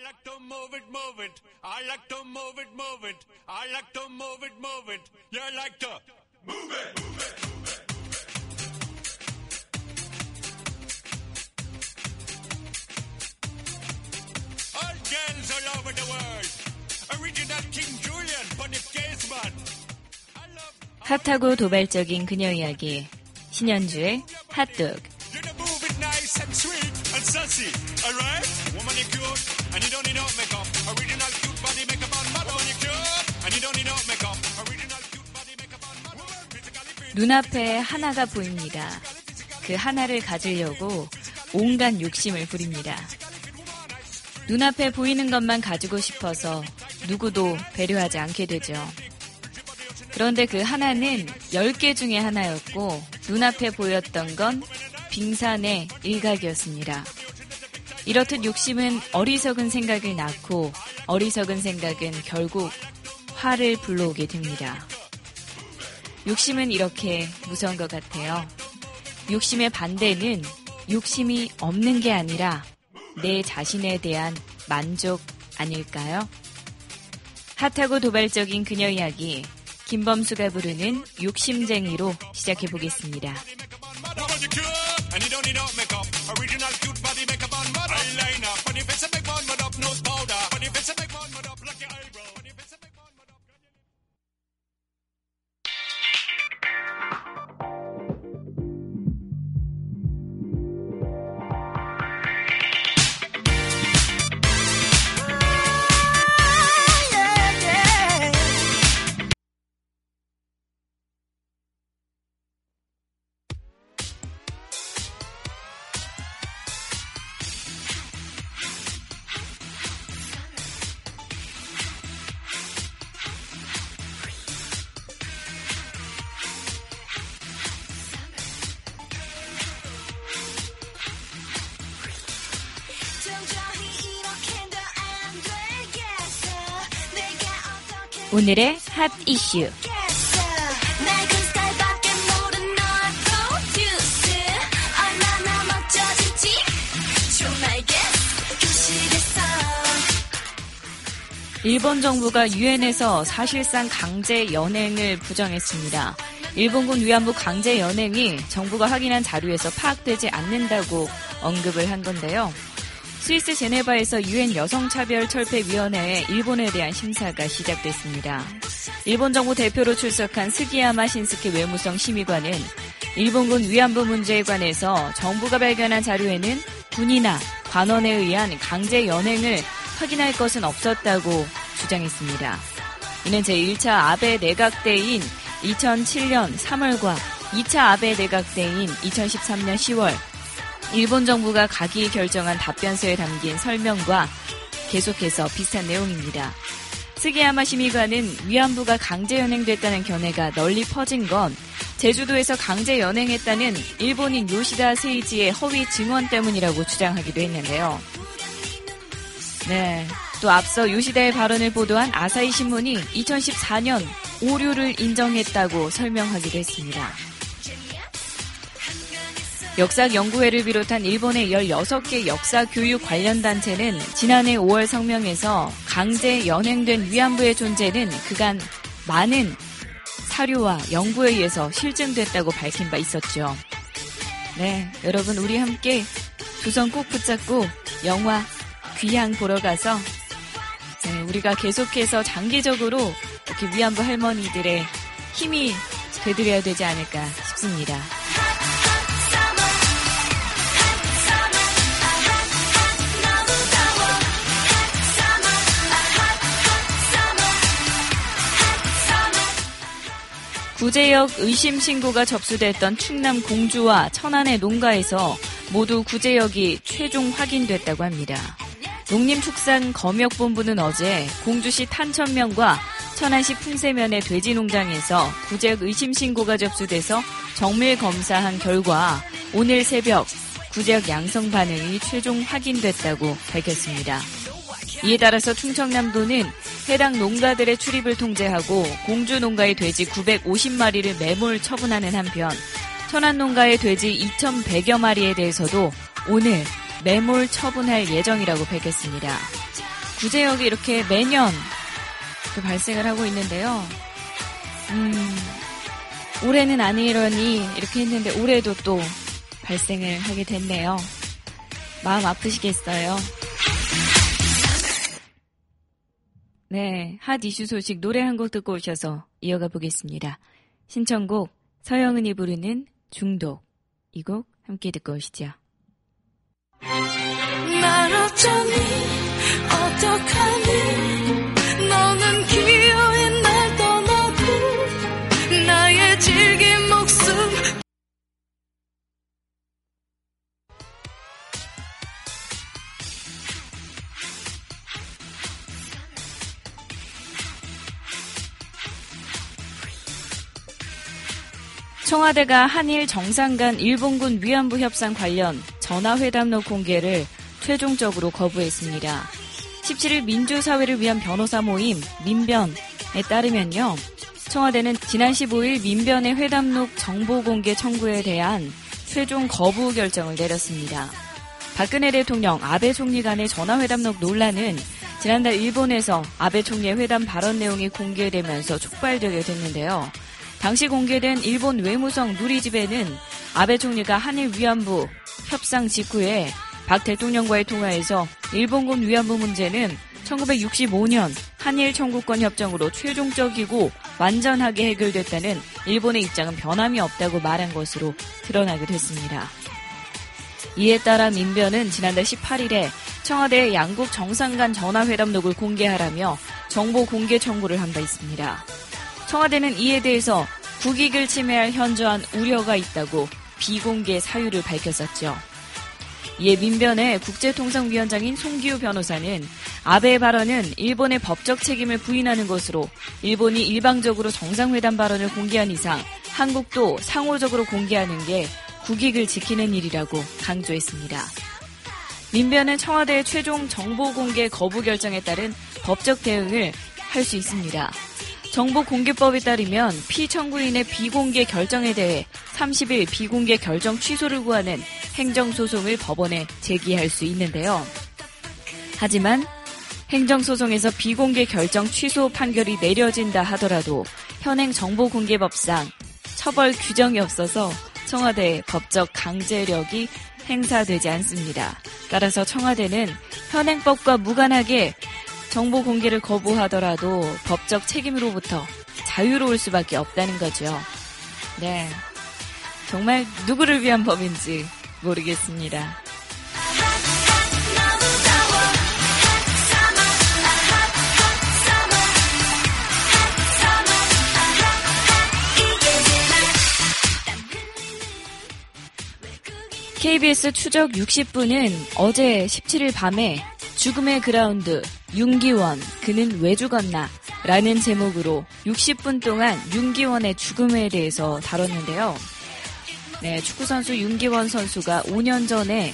like to move it, move it. I like to move it, move it. I like to move it, move it. You like to move it, move it, move it. All girls all over the world. Original King Julian, Bonnie Casement. 핫하고 도발적인 그녀 이야기. 신현주의 핫도그. 눈앞에 하나가 보입니다. 그 하나를 가지려고 온갖 욕심을 부립니다. 눈앞에 보이는 것만 가지고 싶어서 누구도 배려하지 않게 되죠. 그런데 그 하나는 10개 중에 하나였고 눈앞에 보였던 건 빙산의 일각이었습니다. 이렇듯 욕심은 어리석은 생각을 낳고 어리석은 생각은 결국 화를 불러오게 됩니다. 욕심은 이렇게 무서운 것 같아요. 욕심의 반대는 욕심이 없는 게 아니라 내 자신에 대한 만족 아닐까요? 핫하고 도발적인 그녀 이야기, 김범수가 부르는 욕심쟁이로 시작해보겠습니다. 오늘의 핫 이슈. 일본 정부가 유엔에서 사실상 강제 연행을 부정했습니다. 일본군 위안부 강제 연행이 정부가 확인한 자료에서 파악되지 않는다고 언급을 한 건데요. 스위스 제네바에서 유엔 여성차별철폐위원회의 일본에 대한 심사가 시작됐습니다. 일본 정부 대표로 출석한 스기야마 신스케 외무성 심의관은 일본군 위안부 문제에 관해서 정부가 발견한 자료에는 군이나 관원에 의한 강제 연행을 확인할 것은 없었다고 주장했습니다. 이는 제1차 아베 내각 때인 2007년 3월과 2차 아베 내각 때인 2013년 10월 일본 정부가 각이 결정한 답변서에 담긴 설명과 계속해서 비슷한 내용입니다. 스기야마 심의관은 위안부가 강제 연행됐다는 견해가 널리 퍼진 건 제주도에서 강제 연행했다는 일본인 요시다 세이지의 허위 증언 때문이라고 주장하기도 했는데요. 네, 또 앞서 요시다의 발언을 보도한 아사히 신문이 2014년 오류를 인정했다고 설명하기도 했습니다. 역사연구회를 비롯한 일본의 16개 역사교육 관련 단체는 지난해 5월 성명에서 강제 연행된 위안부의 존재는 그간 많은 사료와 연구에 의해서 실증됐다고 밝힌 바 있었죠. 네, 여러분 우리 함께 두 손 꼭 붙잡고 영화 귀향 보러 가서 우리가 계속해서 장기적으로 이렇게 위안부 할머니들의 힘이 되드려야 되지 않을까 싶습니다. 구제역 의심 신고가 접수됐던 충남 공주와 천안의 농가에서 모두 구제역이 최종 확인됐다고 합니다. 농림축산검역본부는 어제 공주시 탄천면과 천안시 풍세면의 돼지농장에서 구제역 의심 신고가 접수돼서 정밀 검사한 결과 오늘 새벽 구제역 양성 반응이 최종 확인됐다고 밝혔습니다. 이에 따라서 충청남도는 해당 농가들의 출입을 통제하고 공주 농가의 돼지 950마리를 매몰 처분하는 한편 천안 농가의 돼지 2,100여 마리에 대해서도 오늘 매몰 처분할 예정이라고 밝혔습니다. 구제역이 이렇게 매년 이렇게 발생을 하고 있는데요. 올해는 아니러니 이렇게 했는데 올해도 또 발생을 하게 됐네요. 마음 아프시겠어요. 네, 핫 이슈 소식 노래 한 곡 듣고 오셔서 이어가 보겠습니다. 신청곡 서영은이 부르는 중독, 이 곡 함께 듣고 오시죠. 날 어쩌니 어떡하니 너는 기어이 날 떠나고 나의 질긴 목숨. 청와대가 한일 정상 간 일본군 위안부 협상 관련 전화회담록 공개를 최종적으로 거부했습니다. 17일 민주사회를 위한 변호사 모임 민변에 따르면요. 청와대는 지난 15일 민변의 회담록 정보 공개 청구에 대한 최종 거부 결정을 내렸습니다. 박근혜 대통령, 아베 총리 간의 전화회담록 논란은 지난달 일본에서 아베 총리의 회담 발언 내용이 공개되면서 촉발되게 됐는데요. 당시 공개된 일본 외무성 누리집에는 아베 총리가 한일 위안부 협상 직후에 박 대통령과의 통화에서 일본군 위안부 문제는 1965년 한일 청구권 협정으로 최종적이고 완전하게 해결됐다는 일본의 입장은 변함이 없다고 말한 것으로 드러나게 됐습니다. 이에 따라 민변은 지난달 18일에 청와대의 양국 정상 간 전화회담록을 공개하라며 정보 공개 청구를 한 바 있습니다. 청와대는 이에 대해서 국익을 침해할 현저한 우려가 있다고 비공개 사유를 밝혔었죠. 이에 민변의 국제통상위원장인 송기우 변호사는 아베의 발언은 일본의 법적 책임을 부인하는 것으로 일본이 일방적으로 정상회담 발언을 공개한 이상 한국도 상호적으로 공개하는 게 국익을 지키는 일이라고 강조했습니다. 민변은 청와대의 최종 정보 공개 거부 결정에 따른 법적 대응을 할 수 있습니다. 정보공개법에 따르면 피청구인의 비공개 결정에 대해 30일 비공개 결정 취소를 구하는 행정소송을 법원에 제기할 수 있는데요. 하지만 행정소송에서 비공개 결정 취소 판결이 내려진다 하더라도 현행 정보공개법상 처벌 규정이 없어서 청와대의 법적 강제력이 행사되지 않습니다. 따라서 청와대는 현행법과 무관하게 정보 공개를 거부하더라도 법적 책임으로부터 자유로울 수밖에 없다는 거죠. 네, 정말 누구를 위한 법인지 모르겠습니다. KBS 추적 60분은 어제 17일 밤에 죽음의 그라운드 윤기원, 그는 왜 죽었나? 라는 제목으로 60분 동안 윤기원의 죽음에 대해서 다뤘는데요. 네, 축구선수 윤기원 선수가 5년 전에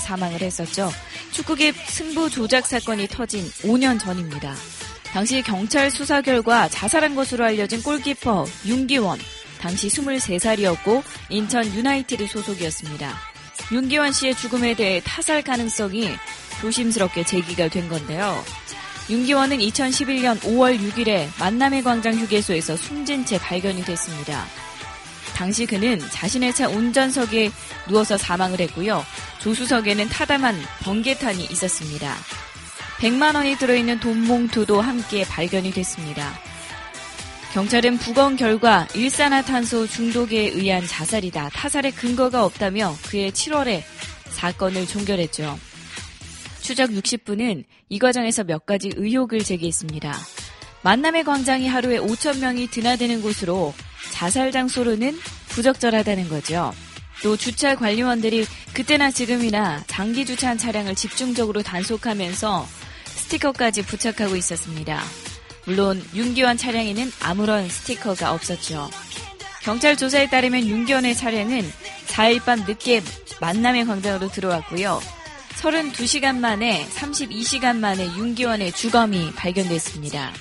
사망을 했었죠. 축구계 승부 조작 사건이 터진 5년 전입니다. 당시 경찰 수사 결과 자살한 것으로 알려진 골키퍼 윤기원, 당시 23살이었고 인천 유나이티드 소속이었습니다. 윤기원 씨의 죽음에 대해 타살 가능성이 조심스럽게 제기가 된 건데요. 윤기원은 2011년 5월 6일에 만남의 광장 휴게소에서 숨진 채 발견이 됐습니다. 당시 그는 자신의 차 운전석에 누워서 사망을 했고요. 조수석에는 타담한 번개탄이 있었습니다. 100만 원이 들어있는 돈 봉투도 함께 발견이 됐습니다. 경찰은 부검 결과 일산화탄소 중독에 의한 자살이다, 타살의 근거가 없다며 그해 7월에 사건을 종결했죠. 추적 60분은 이 과정에서 몇 가지 의혹을 제기했습니다. 만남의 광장이 하루에 5,000명이 드나드는 곳으로 자살 장소로는 부적절하다는 거죠. 또 주차 관리원들이 그때나 지금이나 장기 주차한 차량을 집중적으로 단속하면서 스티커까지 부착하고 있었습니다. 물론 윤기원 차량에는 아무런 스티커가 없었죠. 경찰 조사에 따르면 윤기원의 차량은 4일 밤 늦게 만남의 광장으로 들어왔고요. 32시간 만에, 32시간 만에 윤기원의 주검이 발견됐습니다.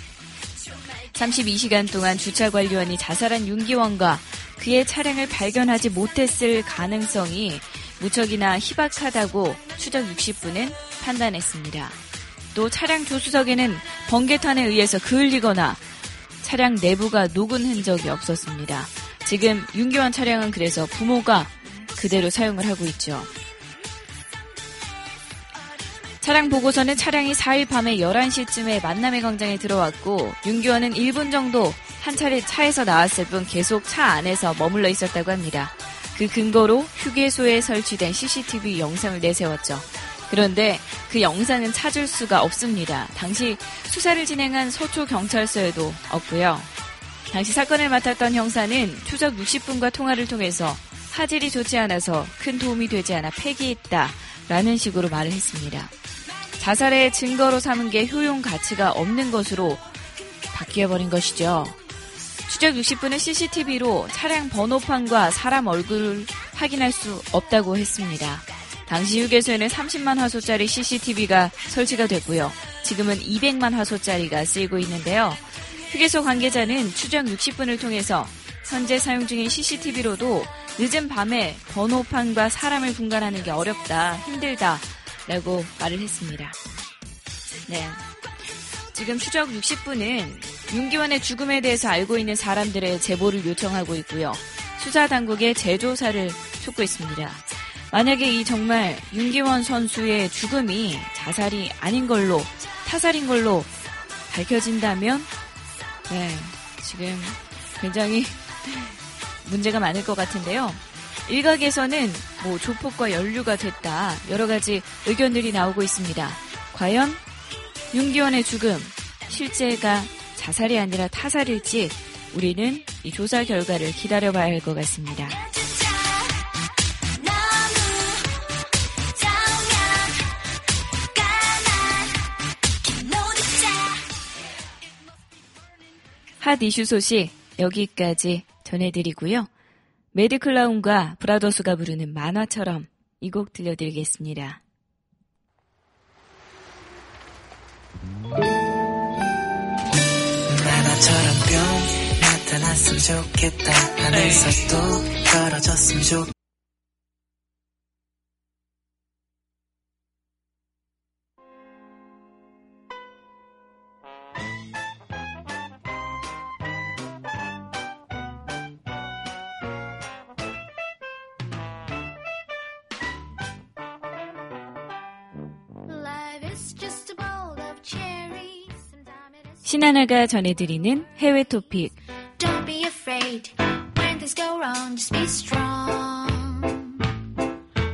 32시간 동안 주차관리원이 자살한 윤기원과 그의 차량을 발견하지 못했을 가능성이 무척이나 희박하다고 추적 60분은 판단했습니다. 또 차량 조수석에는 번개탄에 의해서 그을리거나 차량 내부가 녹은 흔적이 없었습니다. 지금 윤기원 차량은 그래서 부모가 그대로 사용을 하고 있죠. 차량 보고서는 차량이 4일 밤에 11시쯤에 만남의 광장에 들어왔고 윤기원은 1분 정도 한 차례 차에서 나왔을 뿐 계속 차 안에서 머물러 있었다고 합니다. 그 근거로 휴게소에 설치된 CCTV 영상을 내세웠죠. 그런데 그 영상은 찾을 수가 없습니다. 당시 수사를 진행한 서초경찰서에도 없고요. 당시 사건을 맡았던 형사는 추적 60분과 통화를 통해서 화질이 좋지 않아서 큰 도움이 되지 않아 폐기했다라는 식으로 말을 했습니다. 자살의 증거로 삼은 게 효용 가치가 없는 것으로 바뀌어버린 것이죠. 추적 60분은 CCTV로 차량 번호판과 사람 얼굴을 확인할 수 없다고 했습니다. 당시 휴게소에는 30만 화소짜리 CCTV가 설치가 됐고요. 지금은 200만 화소짜리가 쓰이고 있는데요. 휴게소 관계자는 추적 60분을 통해서 현재 사용 중인 CCTV로도 늦은 밤에 번호판과 사람을 분간하는 게 어렵다, 힘들다라고 말을 했습니다. 네, 지금 추적 60분은 윤기원의 죽음에 대해서 알고 있는 사람들의 제보를 요청하고 있고요. 수사 당국의 재조사를 촉구했습니다. 만약에 이 정말 윤기원 선수의 죽음이 자살이 아닌 걸로, 타살인 걸로 밝혀진다면 네, 지금 굉장히 문제가 많을 것 같은데요. 일각에서는 뭐 조폭과 연루가 됐다, 여러 가지 의견들이 나오고 있습니다. 과연 윤기원의 죽음, 실제가 자살이 아니라 타살일지 우리는 이 조사 결과를 기다려봐야 할 것 같습니다. 핫 이슈 소식 여기까지 전해드리고요. 매드클라운과 브라더스가 부르는 만화처럼 이 곡 들려드리겠습니다. 나처럼 병 나타났으면 좋겠다. 하늘에서 또 떨어졌으면 좋겠다. 신하나가 전해드리는 해외 토픽. Don't be afraid when things go wrong, just be strong.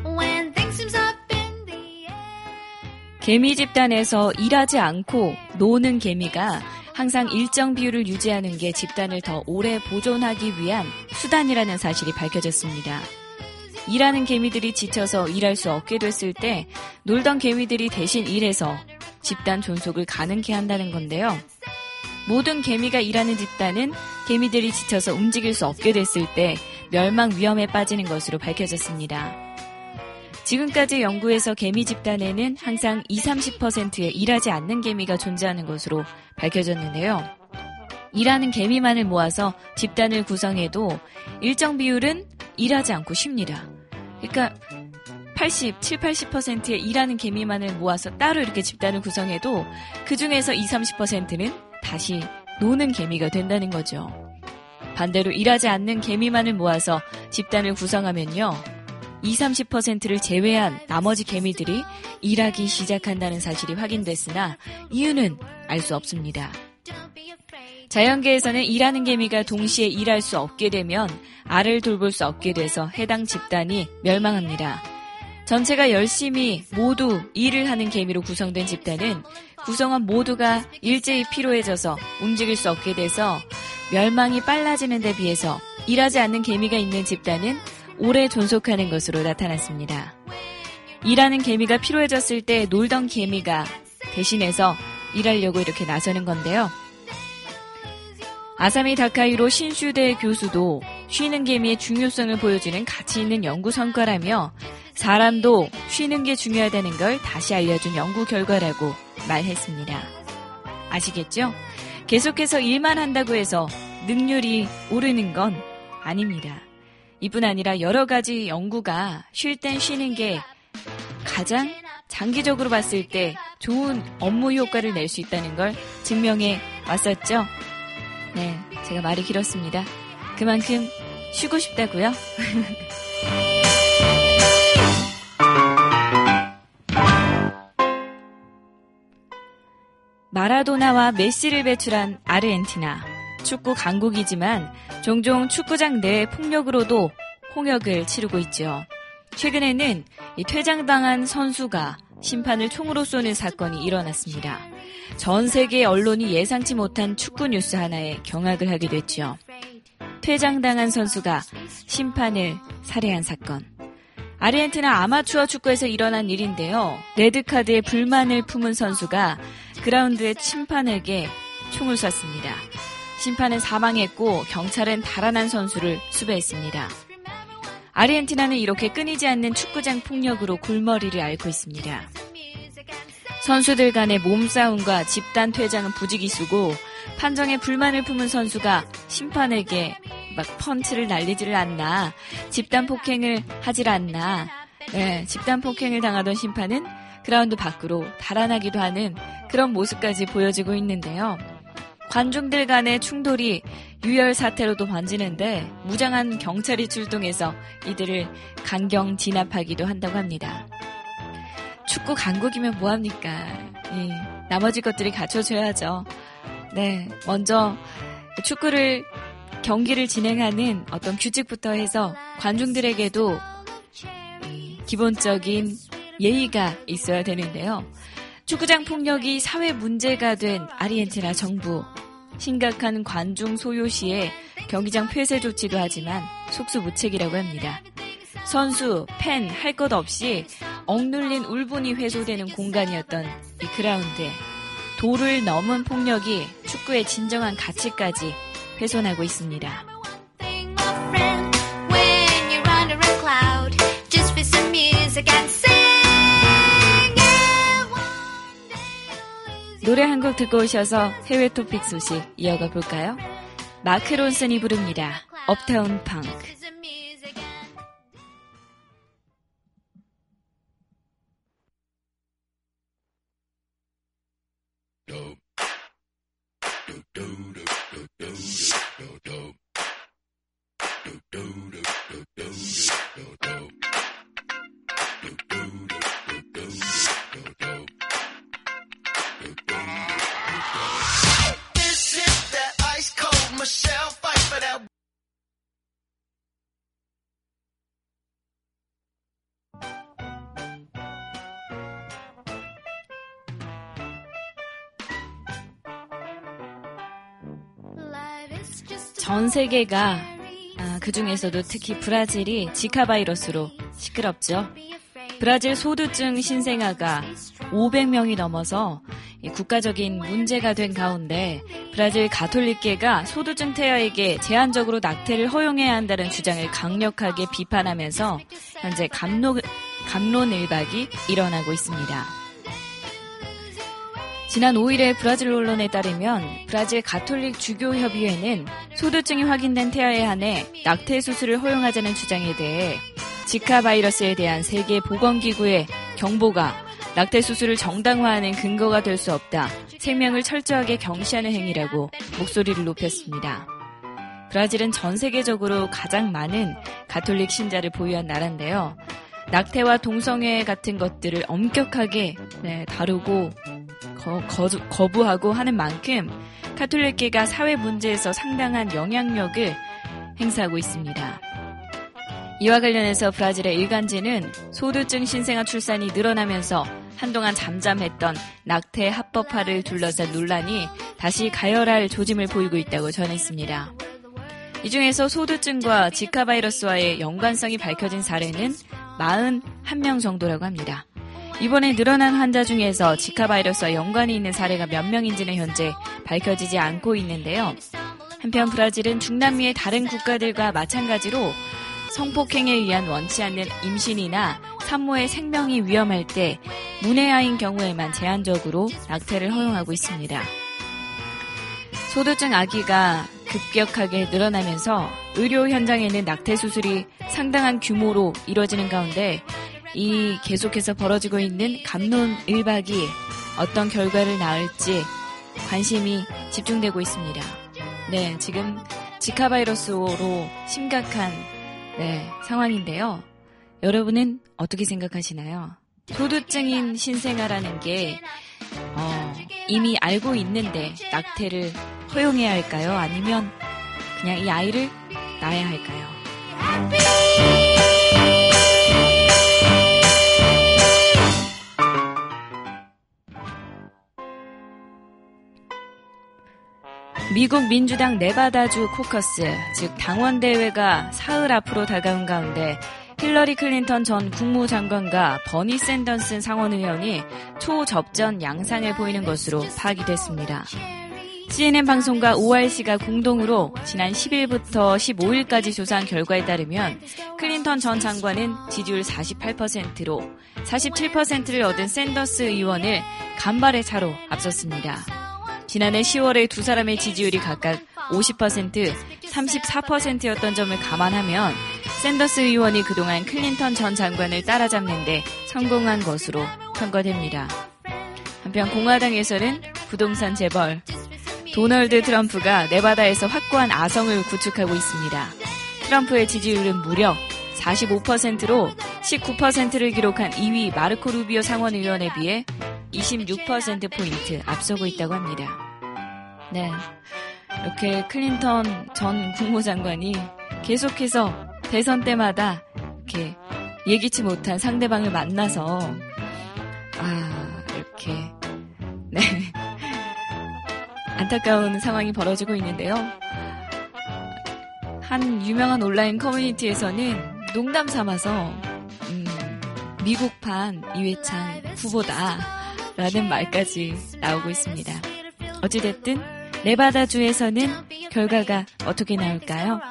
When things seems up in the air. 개미 집단에서 일하지 않고 노는 개미가 항상 일정 비율을 유지하는 게 집단을 더 오래 보존하기 위한 수단이라는 사실이 밝혀졌습니다. 일하는 개미들이 지쳐서 일할 수 없게 됐을 때 놀던 개미들이 대신 일해서 집단 존속을 가능케 한다는 건데요. 모든 개미가 일하는 집단은 개미들이 지쳐서 움직일 수 없게 됐을 때 멸망 위험에 빠지는 것으로 밝혀졌습니다. 지금까지 연구에서 개미 집단에는 항상 20-30%의 일하지 않는 개미가 존재하는 것으로 밝혀졌는데요. 일하는 개미만을 모아서 집단을 구성해도 일정 비율은 일하지 않고 쉽니다. 그러니까 70-80%의 일하는 개미만을 모아서 따로 이렇게 집단을 구성해도 그 중에서 20-30%는 다시 노는 개미가 된다는 거죠. 반대로 일하지 않는 개미만을 모아서 집단을 구성하면요. 20-30%를 제외한 나머지 개미들이 일하기 시작한다는 사실이 확인됐으나 이유는 알 수 없습니다. 자연계에서는 일하는 개미가 동시에 일할 수 없게 되면 알을 돌볼 수 없게 돼서 해당 집단이 멸망합니다. 전체가 열심히 모두 일을 하는 개미로 구성된 집단은 구성원 모두가 일제히 피로해져서 움직일 수 없게 돼서 멸망이 빨라지는 데 비해서 일하지 않는 개미가 있는 집단은 오래 존속하는 것으로 나타났습니다. 일하는 개미가 피로해졌을 때 놀던 개미가 대신해서 일하려고 이렇게 나서는 건데요. 아사미 다카이로 신슈대 교수도 쉬는 개미의 중요성을 보여주는 가치 있는 연구 성과라며 사람도 쉬는 게 중요하다는 걸 다시 알려준 연구 결과라고 말했습니다. 아시겠죠? 계속해서 일만 한다고 해서 능률이 오르는 건 아닙니다. 이뿐 아니라 여러 가지 연구가 쉴 땐 쉬는 게 가장 장기적으로 봤을 때 좋은 업무 효과를 낼 수 있다는 걸 증명해 왔었죠. 네, 제가 말이 길었습니다. 그만큼 쉬고 싶다고요? 마라도나와 메시를 배출한 아르헨티나. 축구 강국이지만 종종 축구장 내 폭력으로도 홍역을 치르고 있죠. 최근에는 이 퇴장당한 선수가 심판을 총으로 쏘는 사건이 일어났습니다. 전 세계 언론이 예상치 못한 축구 뉴스 하나에 경악을 하게 됐죠. 퇴장당한 선수가 심판을 살해한 사건. 아르헨티나 아마추어 축구에서 일어난 일인데요. 레드카드에 불만을 품은 선수가 그라운드의 심판에게 총을 쐈습니다. 심판은 사망했고 경찰은 달아난 선수를 수배했습니다. 아르헨티나는 이렇게 끊이지 않는 축구장 폭력으로 골머리를 앓고 있습니다. 선수들 간의 몸싸움과 집단 퇴장은 부지기수고 판정에 불만을 품은 선수가 심판에게 막 펀치를 날리지를 않나, 집단 폭행을 하질 않나, 네, 집단 폭행을 당하던 심판은 그라운드 밖으로 달아나기도 하는 그런 모습까지 보여지고 있는데요. 관중들 간의 충돌이 유혈 사태로도 번지는데 무장한 경찰이 출동해서 이들을 강경 진압하기도 한다고 합니다. 축구 강국이면 뭐합니까? 예, 나머지 것들이 갖춰줘야죠. 네, 먼저 축구를 경기를 진행하는 어떤 규칙부터 해서 관중들에게도 기본적인 예의가 있어야 되는데요. 축구장 폭력이 사회 문제가 된 아르헨티나 정부. 심각한 관중 소요 시에 경기장 폐쇄 조치도 하지만 속수무책이라고 합니다. 선수, 팬 할 것 없이 억눌린 울분이 회소되는 공간이었던 이 그라운드에 도를 넘은 폭력이 축구의 진정한 가치까지 훼손하고 있습니다. 노래 한 곡 듣고 오셔서 해외 토픽 소식 이어가 볼까요? 마크 론슨이 부릅니다. 업타운 펑크. 전 세계가 그중에서도 특히 브라질이 지카 바이러스로 시끄럽죠. 브라질 소두증 신생아가 500명이 넘어서 국가적인 문제가 된 가운데 브라질 가톨릭계가 소두증 태아에게 제한적으로 낙태를 허용해야 한다는 주장을 강력하게 비판하면서 현재 갑론을박이 일어나고 있습니다. 지난 5일에 브라질 언론에 따르면 브라질 가톨릭 주교협의회는 소두증이 확인된 태아에 한해 낙태 수술을 허용하자는 주장에 대해 지카 바이러스에 대한 세계보건기구의 경보가 낙태 수술을 정당화하는 근거가 될 수 없다. 생명을 철저하게 경시하는 행위라고 목소리를 높였습니다. 브라질은 전 세계적으로 가장 많은 가톨릭 신자를 보유한 나라인데요. 낙태와 동성애 같은 것들을 엄격하게 다루고 거부하고 하는 만큼 가톨릭계가 사회 문제에서 상당한 영향력을 행사하고 있습니다. 이와 관련해서 브라질의 일간지는 소두증 신생아 출산이 늘어나면서 한동안 잠잠했던 낙태 합법화를 둘러싼 논란이 다시 가열할 조짐을 보이고 있다고 전했습니다. 이 중에서 소두증과 지카 바이러스와의 연관성이 밝혀진 사례는 41명 정도라고 합니다. 이번에 늘어난 환자 중에서 지카 바이러스와 연관이 있는 사례가 몇 명인지는 현재 밝혀지지 않고 있는데요. 한편 브라질은 중남미의 다른 국가들과 마찬가지로 성폭행에 의한 원치 않는 임신이나 산모의 생명이 위험할 때 문외아인 경우에만 제한적으로 낙태를 허용하고 있습니다. 소두증 아기가 급격하게 늘어나면서 의료 현장에는 낙태 수술이 상당한 규모로 이루어지는 가운데 이 계속해서 벌어지고 있는 갑론을박이 어떤 결과를 낳을지 관심이 집중되고 있습니다. 네, 지금 지카 바이러스로 심각한 상황인데요. 여러분은 어떻게 생각하시나요? 도두증인 신생아라는 게 이미 알고 있는데 낙태를 허용해야 할까요? 아니면 그냥 이 아이를 낳아야 할까요? 미국 민주당 네바다주 코커스, 즉 당원대회가 사흘 앞으로 다가온 가운데 힐러리 클린턴 전 국무장관과 버니 샌더스 상원의원이 초접전 양상을 보이는 것으로 파악이 됐습니다. CNN 방송과 ORC가 공동으로 지난 10일부터 15일까지 조사한 결과에 따르면 클린턴 전 장관은 지지율 48%로 47%를 얻은 샌더스 의원을 간발의 차로 앞섰습니다. 지난해 10월에 두 사람의 지지율이 각각 50%, 34%였던 점을 감안하면 샌더스 의원이 그동안 클린턴 전 장관을 따라잡는 데 성공한 것으로 평가됩니다. 한편 공화당에서는 부동산 재벌, 도널드 트럼프가 네바다에서 확고한 아성을 구축하고 있습니다. 트럼프의 지지율은 무려 45%로 19%를 기록한 2위 마르코 루비오 상원의원에 비해 26%포인트 앞서고 있다고 합니다. 네, 이렇게 클린턴 전 국무장관이 계속해서 대선 때마다 이렇게 예기치 못한 상대방을 만나서 안타까운 상황이 벌어지고 있는데요. 한 유명한 온라인 커뮤니티에서는 농담 삼아서 미국판 이회창 후보다 라는 말까지 나오고 있습니다. 어찌됐든 네바다주에서는 결과가 어떻게 나올까요?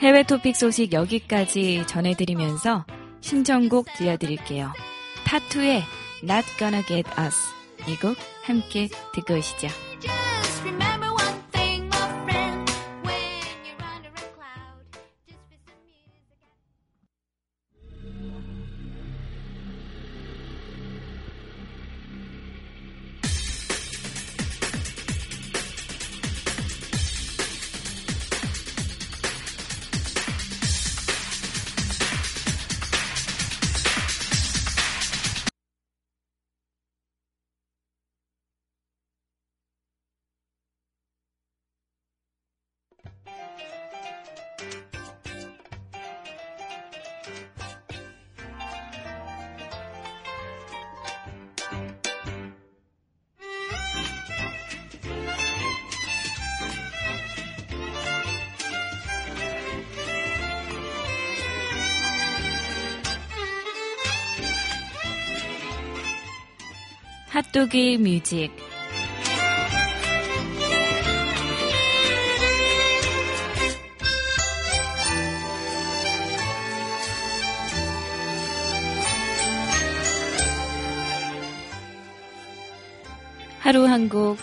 해외 토픽 소식 여기까지 전해드리면서 신청곡 들려드릴게요. 타투의 Not Gonna Get Us, 이 곡 함께 듣고 오시죠. 핫도그 뮤직. 하루 한 곡,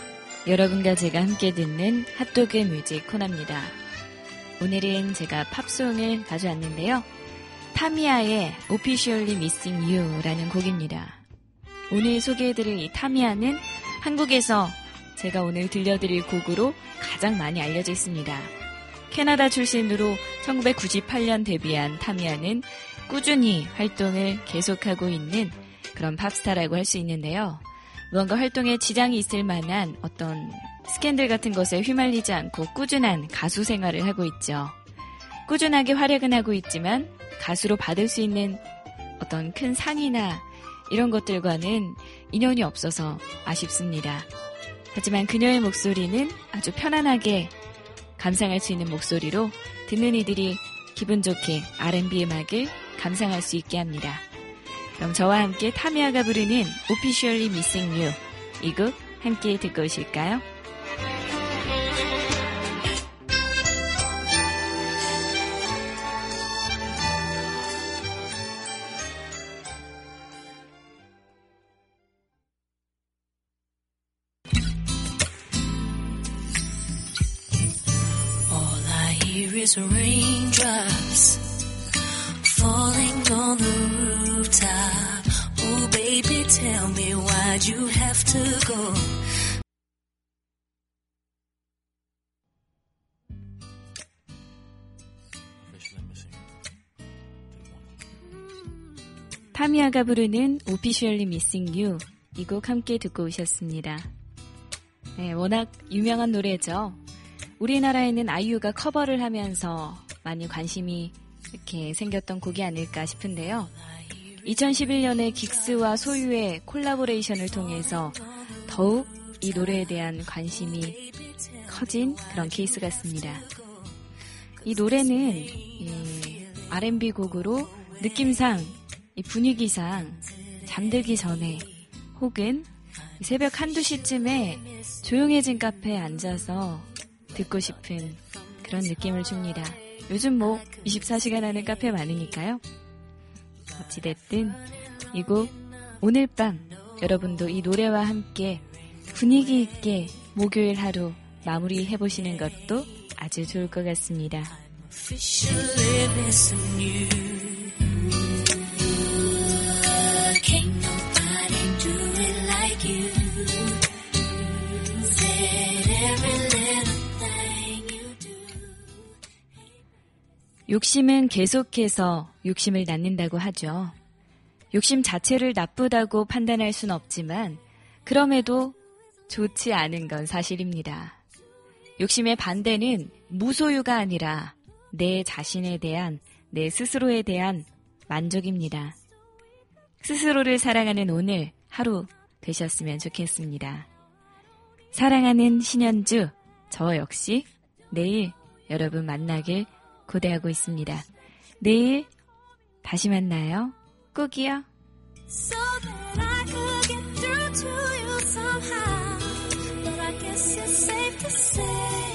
여러분과 제가 함께 듣는 핫도그 뮤직 코너입니다. 오늘은 제가 팝송을 가져왔는데요. 타미야의 Officially Missing You라는 곡입니다. 오늘 소개해드릴 이 타미야는 한국에서 제가 오늘 들려드릴 곡으로 가장 많이 알려져 있습니다. 캐나다 출신으로 1998년 데뷔한 타미야는 꾸준히 활동을 계속하고 있는 그런 팝스타라고 할 수 있는데요. 무언가 활동에 지장이 있을 만한 어떤 스캔들 같은 것에 휘말리지 않고 꾸준한 가수 생활을 하고 있죠. 꾸준하게 활약은 하고 있지만 가수로 받을 수 있는 어떤 큰 상이나 이런 것들과는 인연이 없어서 아쉽습니다. 하지만 그녀의 목소리는 아주 편안하게 감상할 수 있는 목소리로 듣는 이들이 기분 좋게 R&B 음악을 감상할 수 있게 합니다. 그럼 저와 함께 타미야가 부르는 Officially Missing You, 이 곡 함께 듣고 오실까요? Tears are raindrops falling on the rooftop. Oh, baby, tell me why'd you have to go? 타미야가 부르는 Officially Missing You, 이 곡 함께 듣고 오셨습니다. 네, 워낙 유명한 노래죠. 우리나라에는 아이유가 커버를 하면서 많이 관심이 이렇게 생겼던 곡이 아닐까 싶은데요. 2011년에 긱스와 소유의 콜라보레이션을 통해서 더욱 이 노래에 대한 관심이 커진 그런 케이스 같습니다. 이 노래는 R&B 곡으로 느낌상 이 분위기상 잠들기 전에 혹은 새벽 1~2시쯤에 조용해진 카페에 앉아서 듣고 싶은 그런 느낌을 줍니다. 요즘 뭐 24시간 하는 카페 많으니까요. 어찌됐든 이 곡 오늘 밤 여러분도 이 노래와 함께 분위기 있게 목요일 하루 마무리해보시는 것도 아주 좋을 것 같습니다. 욕심은 계속해서 욕심을 낳는다고 하죠. 욕심 자체를 나쁘다고 판단할 순 없지만 그럼에도 좋지 않은 건 사실입니다. 욕심의 반대는 무소유가 아니라 내 자신에 대한, 내 스스로에 대한 만족입니다. 스스로를 사랑하는 오늘 하루 되셨으면 좋겠습니다. 사랑하는 신현주, 저 역시 내일 여러분 만나길 고대하고 있습니다. 내일 다시 만나요. 꼭이요. So that I could get through to you somehow. But I guess it's safe to say.